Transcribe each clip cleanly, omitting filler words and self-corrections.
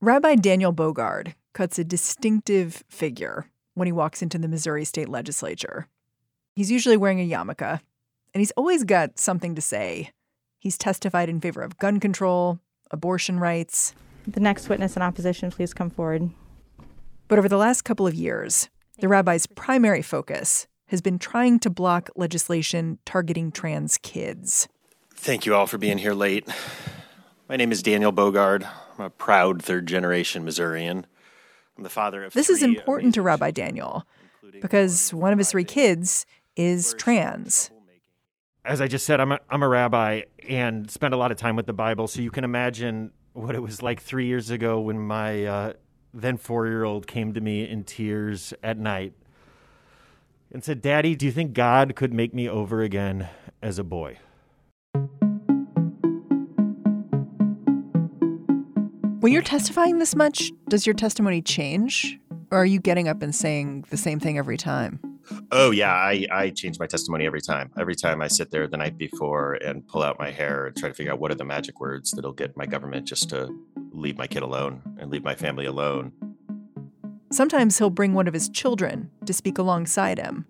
Rabbi Daniel Bogard cuts a distinctive figure when he walks into the Missouri State Legislature. He's usually wearing a yarmulke, and he's always got something to say. He's testified in favor of gun control, abortion rights. The next witness in opposition, please come forward. But over the last couple of years, the rabbi's primary focus has been trying to block legislation targeting trans kids. Thank you all for being here late. My name is Daniel Bogard. I'm a proud third-generation Missourian. I'm the father of This is important to Rabbi Daniel because one of his three kids is trans. As I just said, I'm a rabbi and spend a lot of time with the Bible, so you can imagine what it was like 3 years ago when my then 4-year-old came to me in tears at night and said, "Daddy, do you think God could make me over again as a boy?" When you're testifying this much, does your testimony change? Or are you getting up and saying the same thing every time? Oh, yeah, I change my testimony every time. Every time I sit there the night before and pull out my hair and try to figure out what are the magic words that'll get my government just to leave my kid alone and leave my family alone. Sometimes he'll bring one of his children to speak alongside him.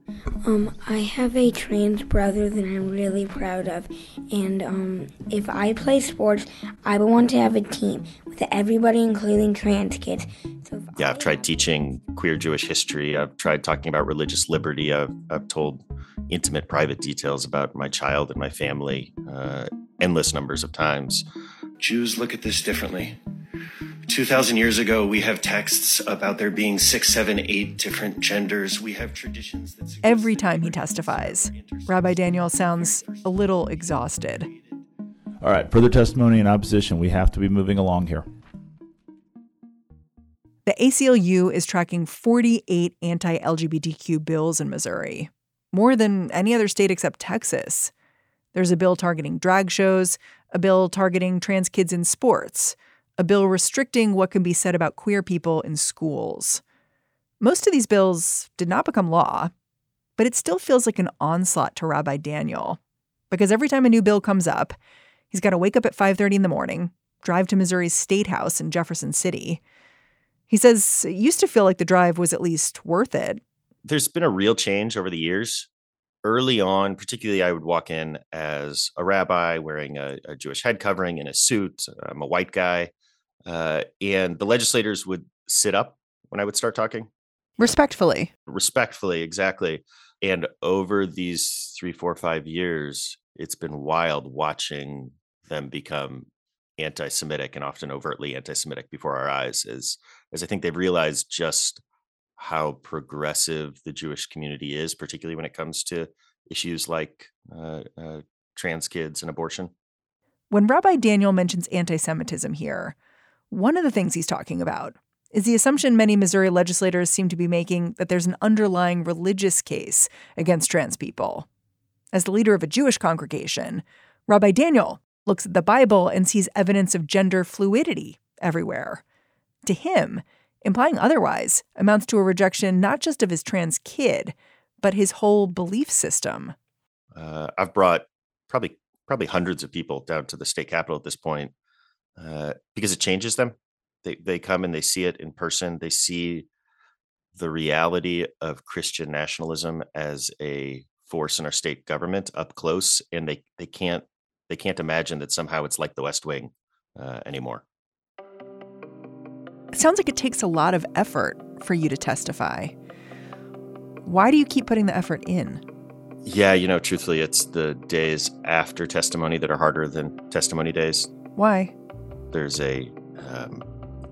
I have a trans brother that I'm really proud of. And if I play sports, I want to have a team with everybody, including trans kids. So I've tried teaching queer Jewish history. I've tried talking about religious liberty. I've told intimate, private details about my child and my family endless numbers of times. Jews look at this differently. 2,000 years ago, we have texts about there being 6, 7, 8 different genders. We have traditions that suggest. Every time he testifies, Rabbi Daniel sounds a little exhausted. All right, further testimony in opposition. We have to be moving along here. The ACLU is tracking 48 anti-LGBTQ bills in Missouri, more than any other state except Texas. There's a bill targeting drag shows, a bill targeting trans kids in sports, a bill restricting what can be said about queer people in schools. Most of these bills did not become law, but it still feels like an onslaught to Rabbi Daniel, because every time a new bill comes up, he's got to wake up at 5:30 in the morning, drive to Missouri's State House in Jefferson City. He says it used to feel like the drive was at least worth it. There's been a real change over the years. Early on, particularly, I would walk in as a rabbi wearing a Jewish head covering and a suit. I'm a white guy. And the legislators would sit up when I would start talking. Respectfully, exactly. And over these 3, 4, 5 years, it's been wild watching them become anti-Semitic and often overtly anti-Semitic before our eyes, as I think they've realized just how progressive the Jewish community is, particularly when it comes to issues like trans kids and abortion. When Rabbi Daniel mentions anti-Semitism here, one of the things he's talking about is the assumption many Missouri legislators seem to be making that there's an underlying religious case against trans people. As the leader of a Jewish congregation, Rabbi Daniel looks at the Bible and sees evidence of gender fluidity everywhere. To him, implying otherwise amounts to a rejection not just of his trans kid, but his whole belief system. I've brought probably hundreds of people down to the state capitol at this point. Because it changes them. They come and they see it in person. They see the reality of Christian nationalism as a force in our state government up close, and they can't imagine that somehow it's like the West Wing anymore. It sounds like it takes a lot of effort for you to testify. Why do you keep putting the effort in? Yeah, truthfully, it's the days after testimony that are harder than testimony days. Why? There's a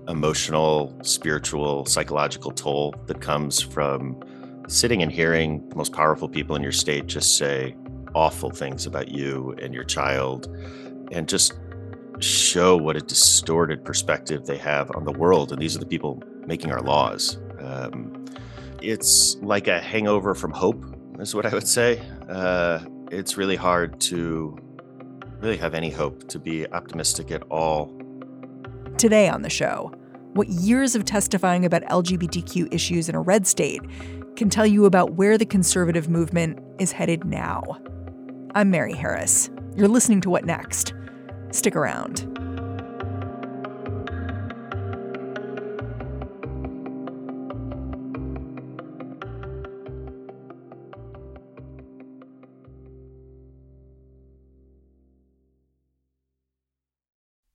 emotional, spiritual, psychological toll that comes from sitting and hearing the most powerful people in your state just say, awful things about you and your child, and just show what a distorted perspective they have on the world. And these are the people making our laws. It's like a hangover from hope, is what I would say. It's really hard to really have any hope, to be optimistic at all. Today on the show, what years of testifying about LGBTQ issues in a red state can tell you about where the conservative movement is headed now. I'm Mary Harris. You're listening to What Next? Stick around.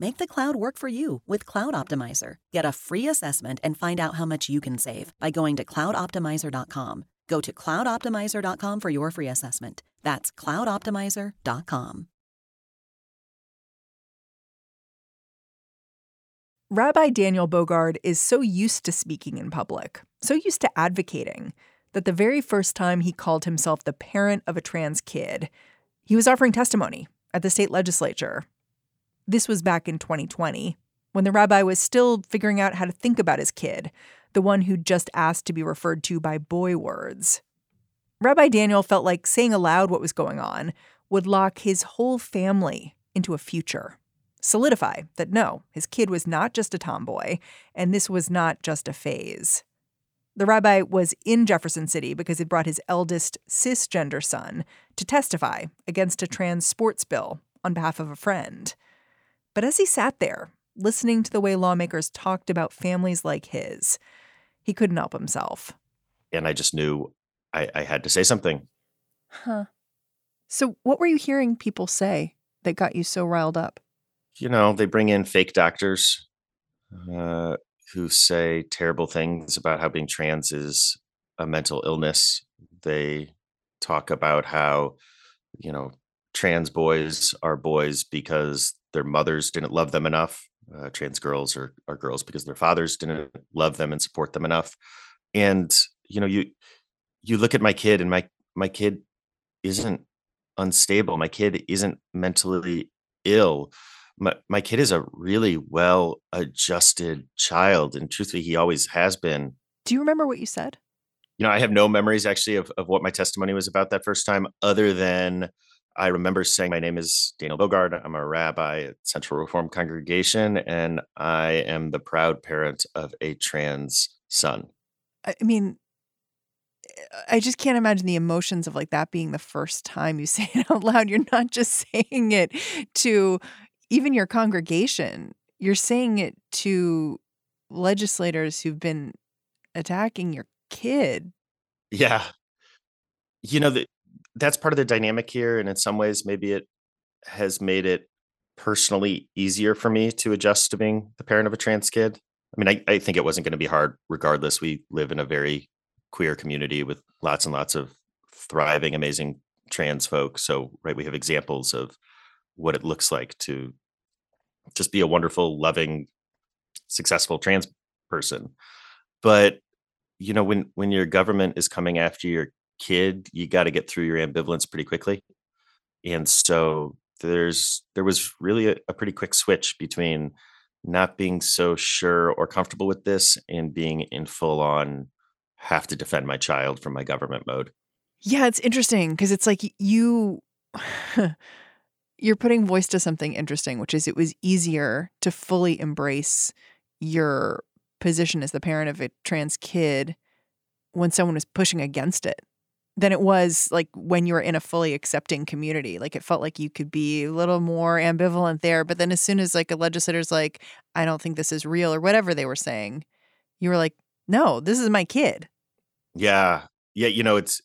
Make the cloud work for you with Cloud Optimizer. Get a free assessment and find out how much you can save by going to cloudoptimizer.com. Go to cloudoptimizer.com for your free assessment. That's cloudoptimizer.com. Rabbi Daniel Bogard is so used to speaking in public, so used to advocating, that the very first time he called himself the parent of a trans kid, he was offering testimony at the state legislature. This was back in 2020, when the rabbi was still figuring out how to think about his kid, the one who just asked to be referred to by boy words. Rabbi Daniel felt like saying aloud what was going on would lock his whole family into a future, solidify that, no, his kid was not just a tomboy, and this was not just a phase. The rabbi was in Jefferson City because he brought his eldest cisgender son to testify against a trans sports bill on behalf of a friend. But as he sat there, listening to the way lawmakers talked about families like his, he couldn't help himself. And I just knew I had to say something. Huh. So what were you hearing people say that got you so riled up? You know, they bring in fake doctors who say terrible things about how being trans is a mental illness. They talk about how, you know, trans boys are boys because their mothers didn't love them enough. Trans girls are girls because their fathers didn't love them and support them enough. And, you know, you look at my kid and my kid isn't unstable. My kid isn't mentally ill. My kid is a really well-adjusted child. And truthfully, he always has been. Do you remember what you said? You know, I have no memories actually of what my testimony was about that first time, other than I remember saying, my name is Daniel Bogard. I'm a rabbi at Central Reform Congregation, and I am the proud parent of a trans son. I mean, I just can't imagine the emotions of like that being the first time you say it out loud. You're not just saying it to even your congregation. You're saying it to legislators who've been attacking your kid. Yeah. You know, that's part of the dynamic here. And in some ways, maybe it has made it personally easier for me to adjust to being the parent of a trans kid. I mean, I think it wasn't going to be hard regardless. We live in a very queer community with lots and lots of thriving, amazing trans folks. So, right, we have examples of what it looks like to just be a wonderful, loving, successful trans person. But, you know, when your government is coming after your kid, you got to get through your ambivalence pretty quickly. And so there was really a pretty quick switch between not being so sure or comfortable with this and being in full on have to defend my child from my government mode. Yeah, it's interesting because it's like you're putting voice to something interesting, which is it was easier to fully embrace your position as the parent of a trans kid when someone was pushing against it than it was like when you were in a fully accepting community. Like it felt like you could be a little more ambivalent there. But then as soon as like a legislator's like, I don't think this is real or whatever they were saying, you were like, no, this is my kid. Yeah. Yeah. You know, it's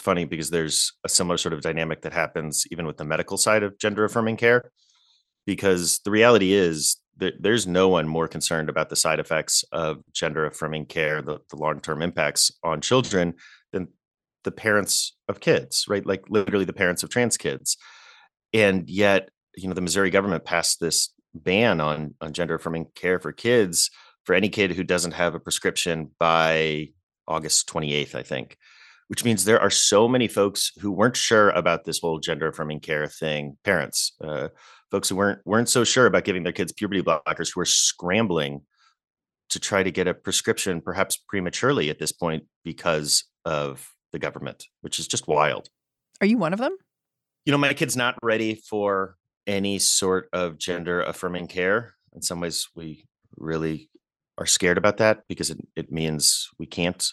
funny because there's a similar sort of dynamic that happens even with the medical side of gender affirming care, because the reality is that there's no one more concerned about the side effects of gender affirming care, the long-term impacts on children than the parents of kids, right? Like literally the parents of trans kids. And yet, you know, the Missouri government passed this ban on gender affirming care for kids, for any kid who doesn't have a prescription by August 28th, I think, which means there are so many folks who weren't sure about this whole gender affirming care thing, parents, folks who weren't so sure about giving their kids puberty blockers, who are scrambling to try to get a prescription, perhaps prematurely at this point because of the government, which is just wild. Are you one of them? You know, my kid's not ready for any sort of gender affirming care. In some ways, we really are scared about that because it means we can't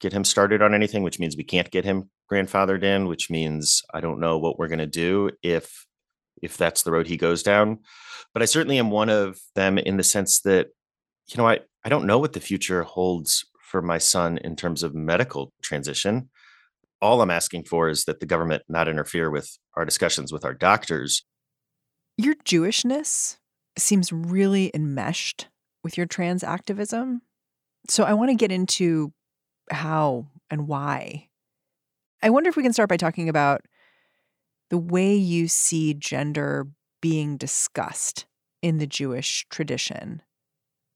get him started on anything, which means we can't get him grandfathered in, which means I don't know what we're going to do if that's the road he goes down. But I certainly am one of them in the sense that, you know, I don't know what the future holds for my son in terms of medical transition. All I'm asking for is that the government not interfere with our discussions with our doctors. Your Jewishness seems really enmeshed with your trans activism. So I want to get into how and why. I wonder if we can start by talking about the way you see gender being discussed in the Jewish tradition.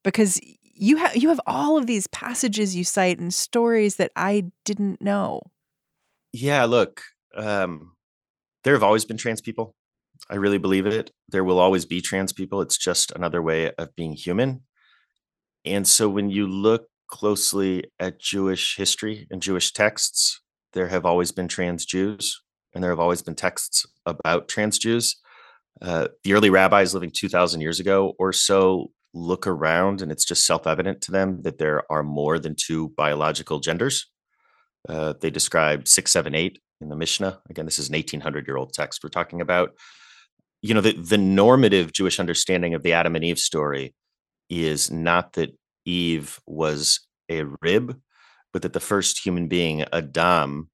Because you have all of these passages you cite and stories that I didn't know. Yeah, look, there have always been trans people. I really believe it. There will always be trans people. It's just another way of being human. And so when you look closely at Jewish history and Jewish texts, there have always been trans Jews. And there have always been texts about trans Jews. The early rabbis living 2,000 years ago or so look around, and it's just self-evident to them that there are more than two biological genders. They describe 6, 7, 8 in the Mishnah. Again, this is an 1,800-year-old text we're talking about. You know, the normative Jewish understanding of the Adam and Eve story is not that Eve was a rib, but that the first human being, Adam,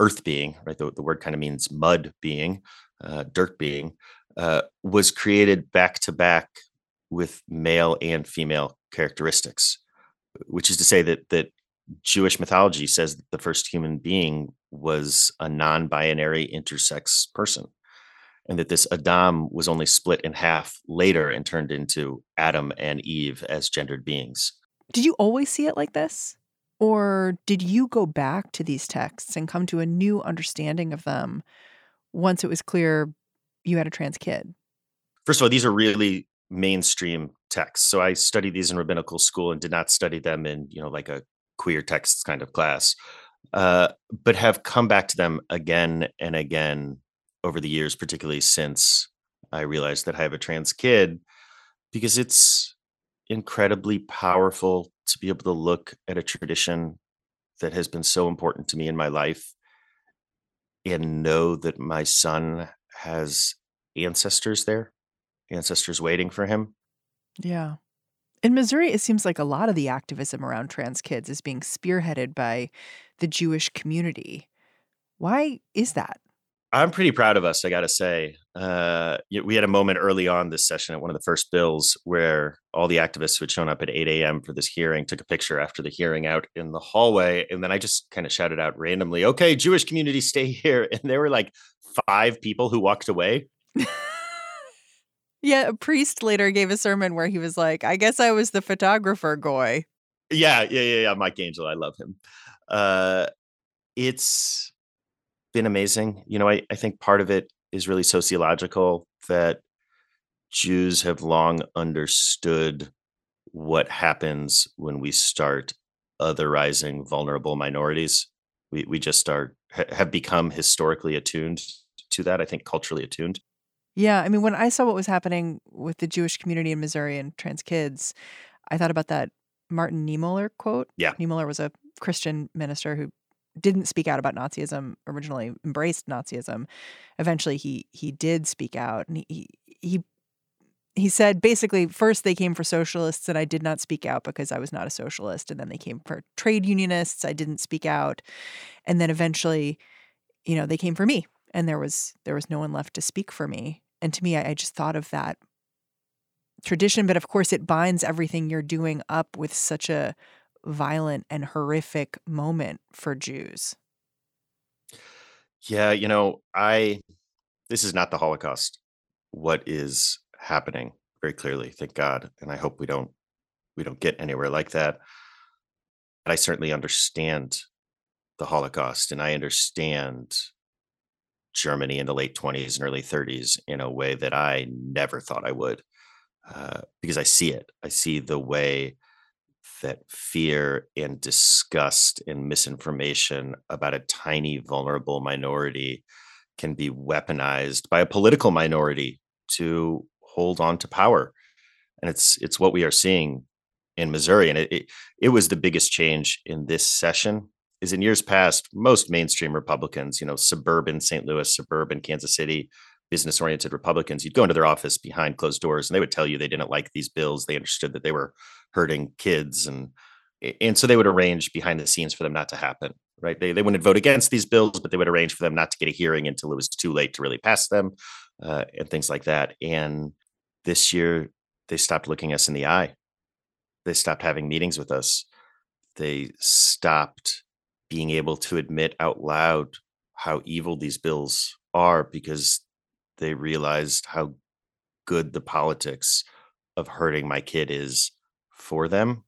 earth being, right? The word kind of means mud being, dirt being, was created back to back with male and female characteristics, which is to say that Jewish mythology says that the first human being was a non-binary intersex person, and that this Adam was only split in half later and turned into Adam and Eve as gendered beings. Did you always see it like this? Or did you go back to these texts and come to a new understanding of them once it was clear you had a trans kid? First of all, these are really mainstream texts. So I studied these in rabbinical school and did not study them in, you know, like a queer texts kind of class, but have come back to them again and again over the years, particularly since I realized that I have a trans kid, because it's incredibly powerful to be able to look at a tradition that has been so important to me in my life and know that my son has ancestors there, ancestors waiting for him. Yeah. In Missouri, it seems like a lot of the activism around trans kids is being spearheaded by the Jewish community. Why is that? I'm pretty proud of us, I got to say. We had a moment early on this session at one of the first bills where all the activists who had shown up at 8 a.m. for this hearing took a picture after the hearing out in the hallway. And then I just kind of shouted out randomly, okay, Jewish community, stay here. And there were like 5 people who walked away. Yeah, a priest later gave a sermon where he was like, I guess I was the photographer, goy. Yeah. Mike Angel. I love him. It's been amazing. You know, I think part of it is really sociological, that Jews have long understood what happens when we start otherizing vulnerable minorities. We just have become historically attuned to that, I think culturally attuned. Yeah. I mean, when I saw what was happening with the Jewish community in Missouri and trans kids, I thought about that Martin Niemöller quote. Yeah. Niemöller was a Christian minister who didn't speak out about Nazism originally, embraced Nazism. Eventually, he did speak out, and he said, basically, first they came for socialists and I did not speak out because I was not a socialist. And then they came for trade unionists. I didn't speak out. And then eventually, you know, they came for me, and there was no one left to speak for me. And to me, I just thought of that tradition. But of course, it binds everything you're doing up with such a violent and horrific moment for Jews. Yeah, you know, this is not the Holocaust. What is happening, very clearly, thank God. And I hope we don't get anywhere like that. But I certainly understand the Holocaust, and I understand Germany in the late 20s and early 30s in a way that I never thought I would, because I see it. I see the way that fear and disgust and misinformation about a tiny, vulnerable minority can be weaponized by a political minority to hold on to power. And it's what we are seeing in Missouri. And it was the biggest change in this session. Is in years past, most mainstream Republicans, you know, suburban St. Louis, suburban Kansas City, business-oriented Republicans, you'd go into their office behind closed doors and they would tell you they didn't like these bills. They understood that they were hurting kids. And so they would arrange behind the scenes for them not to happen, right? They wouldn't vote against these bills, but they would arrange for them not to get a hearing until it was too late to really pass them, and things like that. And this year, they stopped looking us in the eye. They stopped having meetings with us. They stopped being able to admit out loud how evil these bills are, because they realized how good the politics of hurting my kid is for them.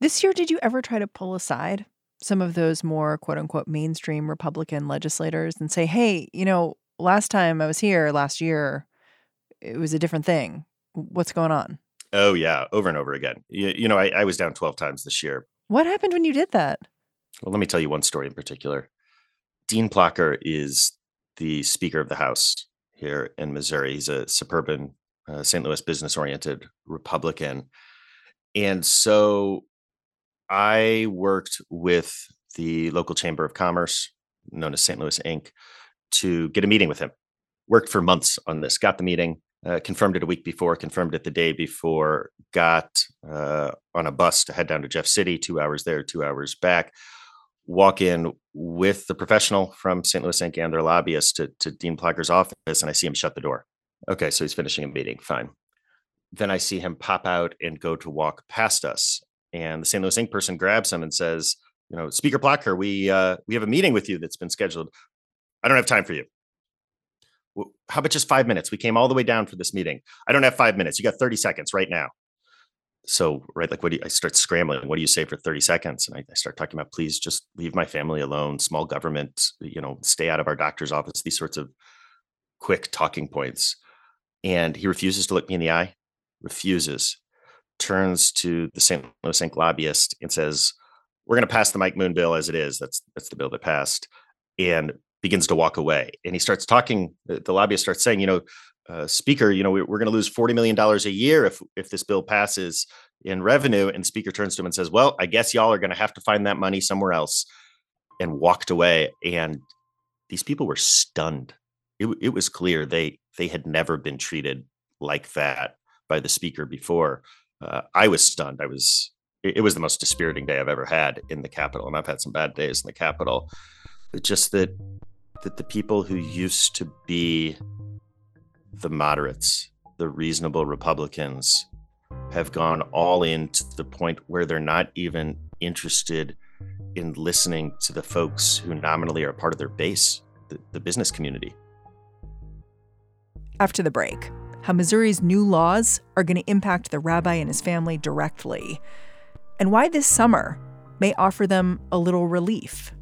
This year, did you ever try to pull aside some of those more quote unquote mainstream Republican legislators and say, hey, you know, last time I was here last year, it was a different thing. What's going on? Oh, yeah. Over and over again. You know, I was down 12 times this year. What happened when you did that? Well, let me tell you one story in particular. Dean Plocher is the Speaker of the House here in Missouri. He's a suburban St. Louis business-oriented Republican. And so I worked with the local Chamber of Commerce, known as St. Louis Inc., to get a meeting with him. Worked for months on this, got the meeting. Confirmed it a week before, confirmed it the day before, got on a bus to head down to Jeff City, 2 hours there, 2 hours back, walk in with the professional from St. Louis Inc. and their lobbyist to Dean Plocher's office, and I see him shut the door. Okay, so he's finishing a meeting, fine. Then I see him pop out and go to walk past us, and the St. Louis Inc. person grabs him and says, you know, Speaker Plocher, we have a meeting with you that's been scheduled. I don't have time for you. How about just 5 minutes? We came all the way down for this meeting. I don't have 5 minutes. You got 30 seconds right now. So, right, like, I start scrambling. What do you say for 30 seconds? And I start talking about, please just leave my family alone, small government, you know, stay out of our doctor's office, these sorts of quick talking points. And he refuses to look me in the eye, turns to the St. Louis Inc. lobbyist and says, we're going to pass the Mike Moon bill as it is. That's the bill that passed. And begins to walk away. And he starts talking, the lobbyist starts saying, you know, Speaker, you know, we're going to lose $40 million a year if this bill passes in revenue. And the Speaker turns to him and says, well, I guess y'all are going to have to find that money somewhere else, and walked away. And these people were stunned. It was clear they had never been treated like that by the Speaker before. I was stunned. It was the most dispiriting day I've ever had in the Capitol. And I've had some bad days in the Capitol. But just that the people who used to be the moderates, the reasonable Republicans, have gone all in to the point where they're not even interested in listening to the folks who nominally are part of their base, the business community. After the break, how Missouri's new laws are going to impact the rabbi and his family directly, and why this summer may offer them a little relief.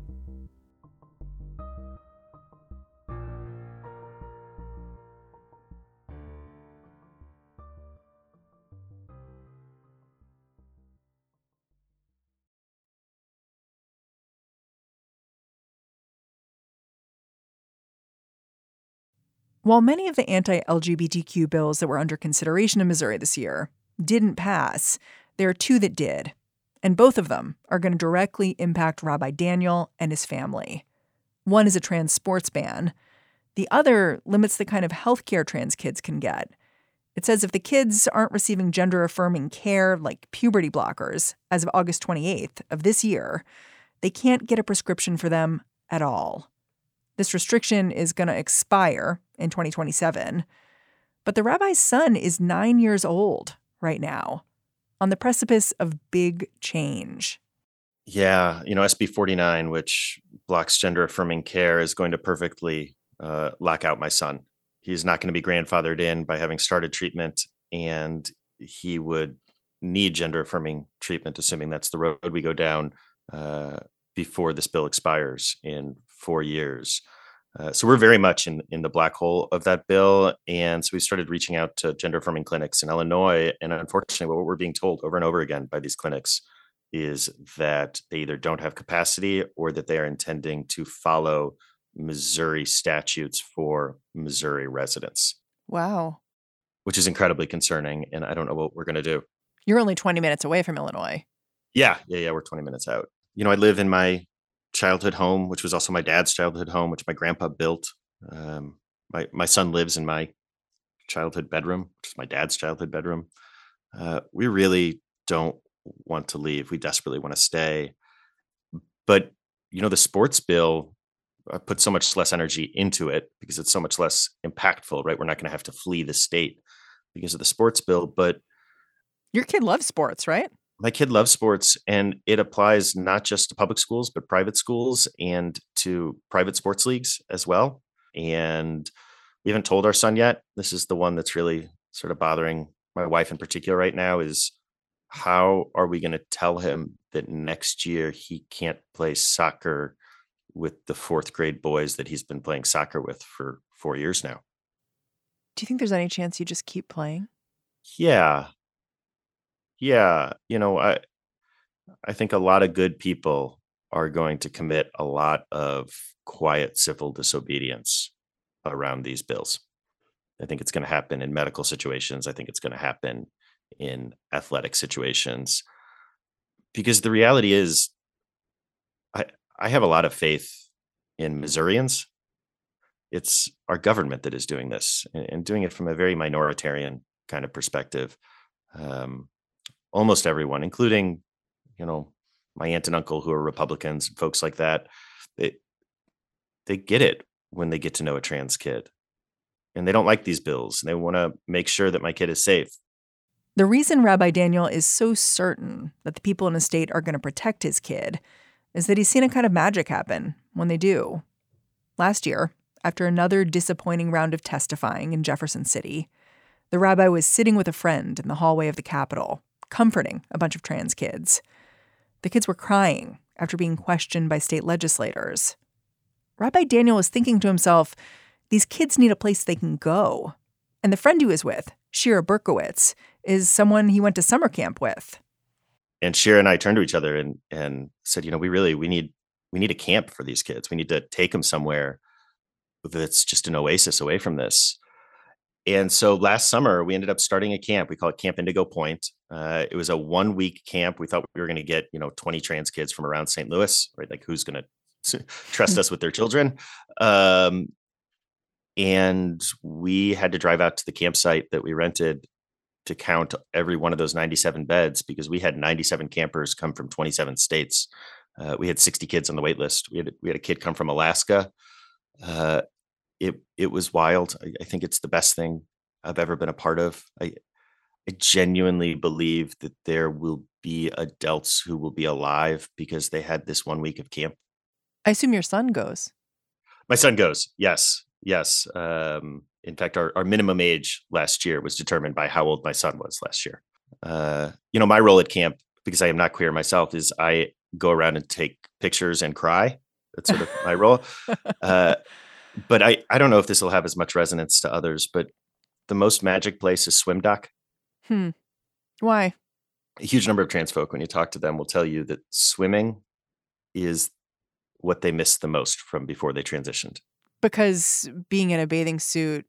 While many of the anti-LGBTQ bills that were under consideration in Missouri this year didn't pass, there are two that did, and both of them are going to directly impact Rabbi Daniel and his family. One is a trans sports ban. The other limits the kind of health care trans kids can get. It says if the kids aren't receiving gender-affirming care like puberty blockers as of August 28th of this year, they can't get a prescription for them at all. This restriction is going to expire in 2027. But the rabbi's son is 9 years old right now, on the precipice of big change. Yeah, SB 49, which blocks gender-affirming care, is going to perfectly lock out my son. He's not going to be grandfathered in by having started treatment, and he would need gender-affirming treatment, assuming that's the road we go down, before this bill expires in 4 years. So we're very much in the black hole of that bill. And so we started reaching out to gender-affirming clinics in Illinois. And unfortunately, what we're being told over and over again by these clinics is that they either don't have capacity or that they are intending to follow Missouri statutes for Missouri residents. Wow. Which is incredibly concerning. And I don't know what we're going to do. You're only 20 minutes away from Illinois. Yeah. We're 20 minutes out. I live in my childhood home, which was also my dad's childhood home, which my grandpa built. My son lives in my childhood bedroom, which is my dad's childhood bedroom. We really don't want to leave. We desperately want to stay. But, the sports bill, I put so much less energy into it because it's so much less impactful, right? We're not going to have to flee the state because of the sports bill. But your kid loves sports, right? My kid loves sports, and it applies not just to public schools, but private schools and to private sports leagues as well. And we haven't told our son yet. This is the one that's really sort of bothering my wife in particular right now is how are we going to tell him that next year he can't play soccer with the fourth grade boys that he's been playing soccer with for 4 years now? Do you think there's any chance you just keep playing? Yeah. I think a lot of good people are going to commit a lot of quiet civil disobedience around these bills. I think it's going to happen in medical situations. I think it's going to happen in athletic situations. Because the reality is, I have a lot of faith in Missourians. It's our government that is doing this and doing it from a very minoritarian kind of perspective. Almost everyone, including, my aunt and uncle who are Republicans, folks like that, they get it when they get to know a trans kid and they don't like these bills and they want to make sure that my kid is safe. The reason Rabbi Daniel is so certain that the people in his state are going to protect his kid is that he's seen a kind of magic happen when they do. Last year, after another disappointing round of testifying in Jefferson City, the rabbi was sitting with a friend in the hallway of the Capitol, comforting a bunch of trans kids. The kids were crying after being questioned by state legislators. Rabbi Daniel was thinking to himself, these kids need a place they can go. And the friend he was with, Shira Berkowitz, is someone he went to summer camp with. And Shira and I turned to each other and said, we need a camp for these kids. We need to take them somewhere that's just an oasis away from this. And so last summer, we ended up starting a camp. We call it Camp Indigo Point. It was a 1 week camp. We thought we were going to get, 20 trans kids from around St. Louis, right? Like, who's going to trust us with their children? And we had to drive out to the campsite that we rented to count every one of those 97 beds because we had 97 campers come from 27 states. We had 60 kids on the wait list. We had a kid come from Alaska. It was wild. I think it's the best thing I've ever been a part of. I genuinely believe that there will be adults who will be alive because they had this 1 week of camp. I assume your son goes. My son goes. Yes. In fact, our minimum age last year was determined by how old my son was last year. My role at camp because I am not queer myself, is I go around and take pictures and cry. That's sort of my role. But I don't know if this will have as much resonance to others, but the most magic place is swim dock. Hmm. Why? A huge number of trans folk, when you talk to them, will tell you that swimming is what they missed the most from before they transitioned. Because being in a bathing suit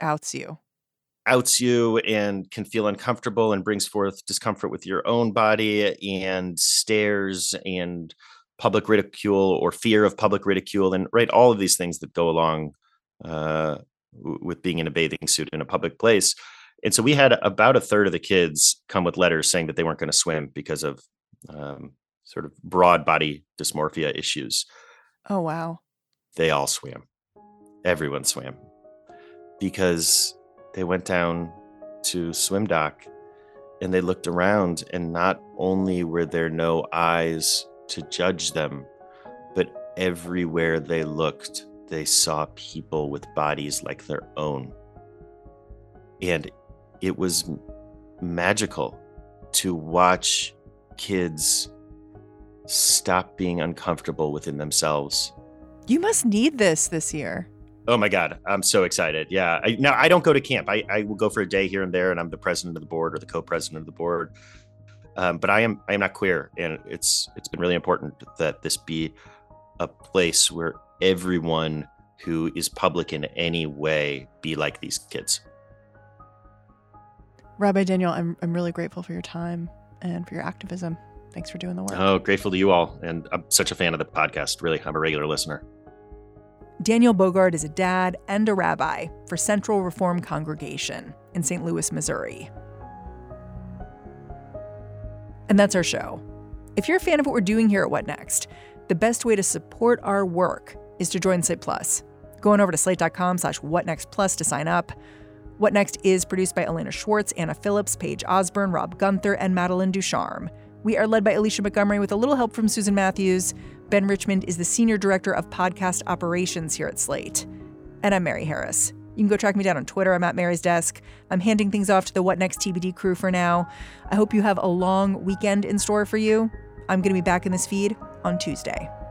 outs you and can feel uncomfortable and brings forth discomfort with your own body and stares and public ridicule or fear of public ridicule and all of these things that go along with being in a bathing suit in a public place. And so we had about a third of the kids come with letters saying that they weren't going to swim because of sort of broad body dysmorphia issues. Oh, wow. They all swam. Everyone swam because they went down to swim dock and they looked around, and not only were there no eyes to judge them, but everywhere they looked, they saw people with bodies like their own. And it was magical to watch kids stop being uncomfortable within themselves. You must need this year. Oh my God, I'm so excited. Yeah. Now I don't go to camp. I will go for a day here and there, and I'm the president of the board or the co-president of the board. But I am not queer, and it's been really important that this be a place where everyone who is public in any way be like these kids. Rabbi Daniel, I'm really grateful for your time and for your activism. Thanks for doing the work. Oh, grateful to you all. And I'm such a fan of the podcast. Really, I'm a regular listener. Daniel Bogard is a dad and a rabbi for Central Reform Congregation in St. Louis, Missouri. And that's our show. If you're a fan of what we're doing here at What Next, the best way to support our work is to join Slate Plus. Go on over to slate.com/whatnextplus to sign up. What Next is produced by Elena Schwartz, Anna Phillips, Paige Osburn, Rob Gunther, and Madeline Ducharme. We are led by Alicia Montgomery with a little help from Susan Matthews. Ben Richmond is the Senior Director of Podcast Operations here at Slate. And I'm Mary Harris. You can go track me down on Twitter. I'm at Mary's Desk. I'm handing things off to the What Next TBD crew for now. I hope you have a long weekend in store for you. I'm going to be back in this feed on Tuesday.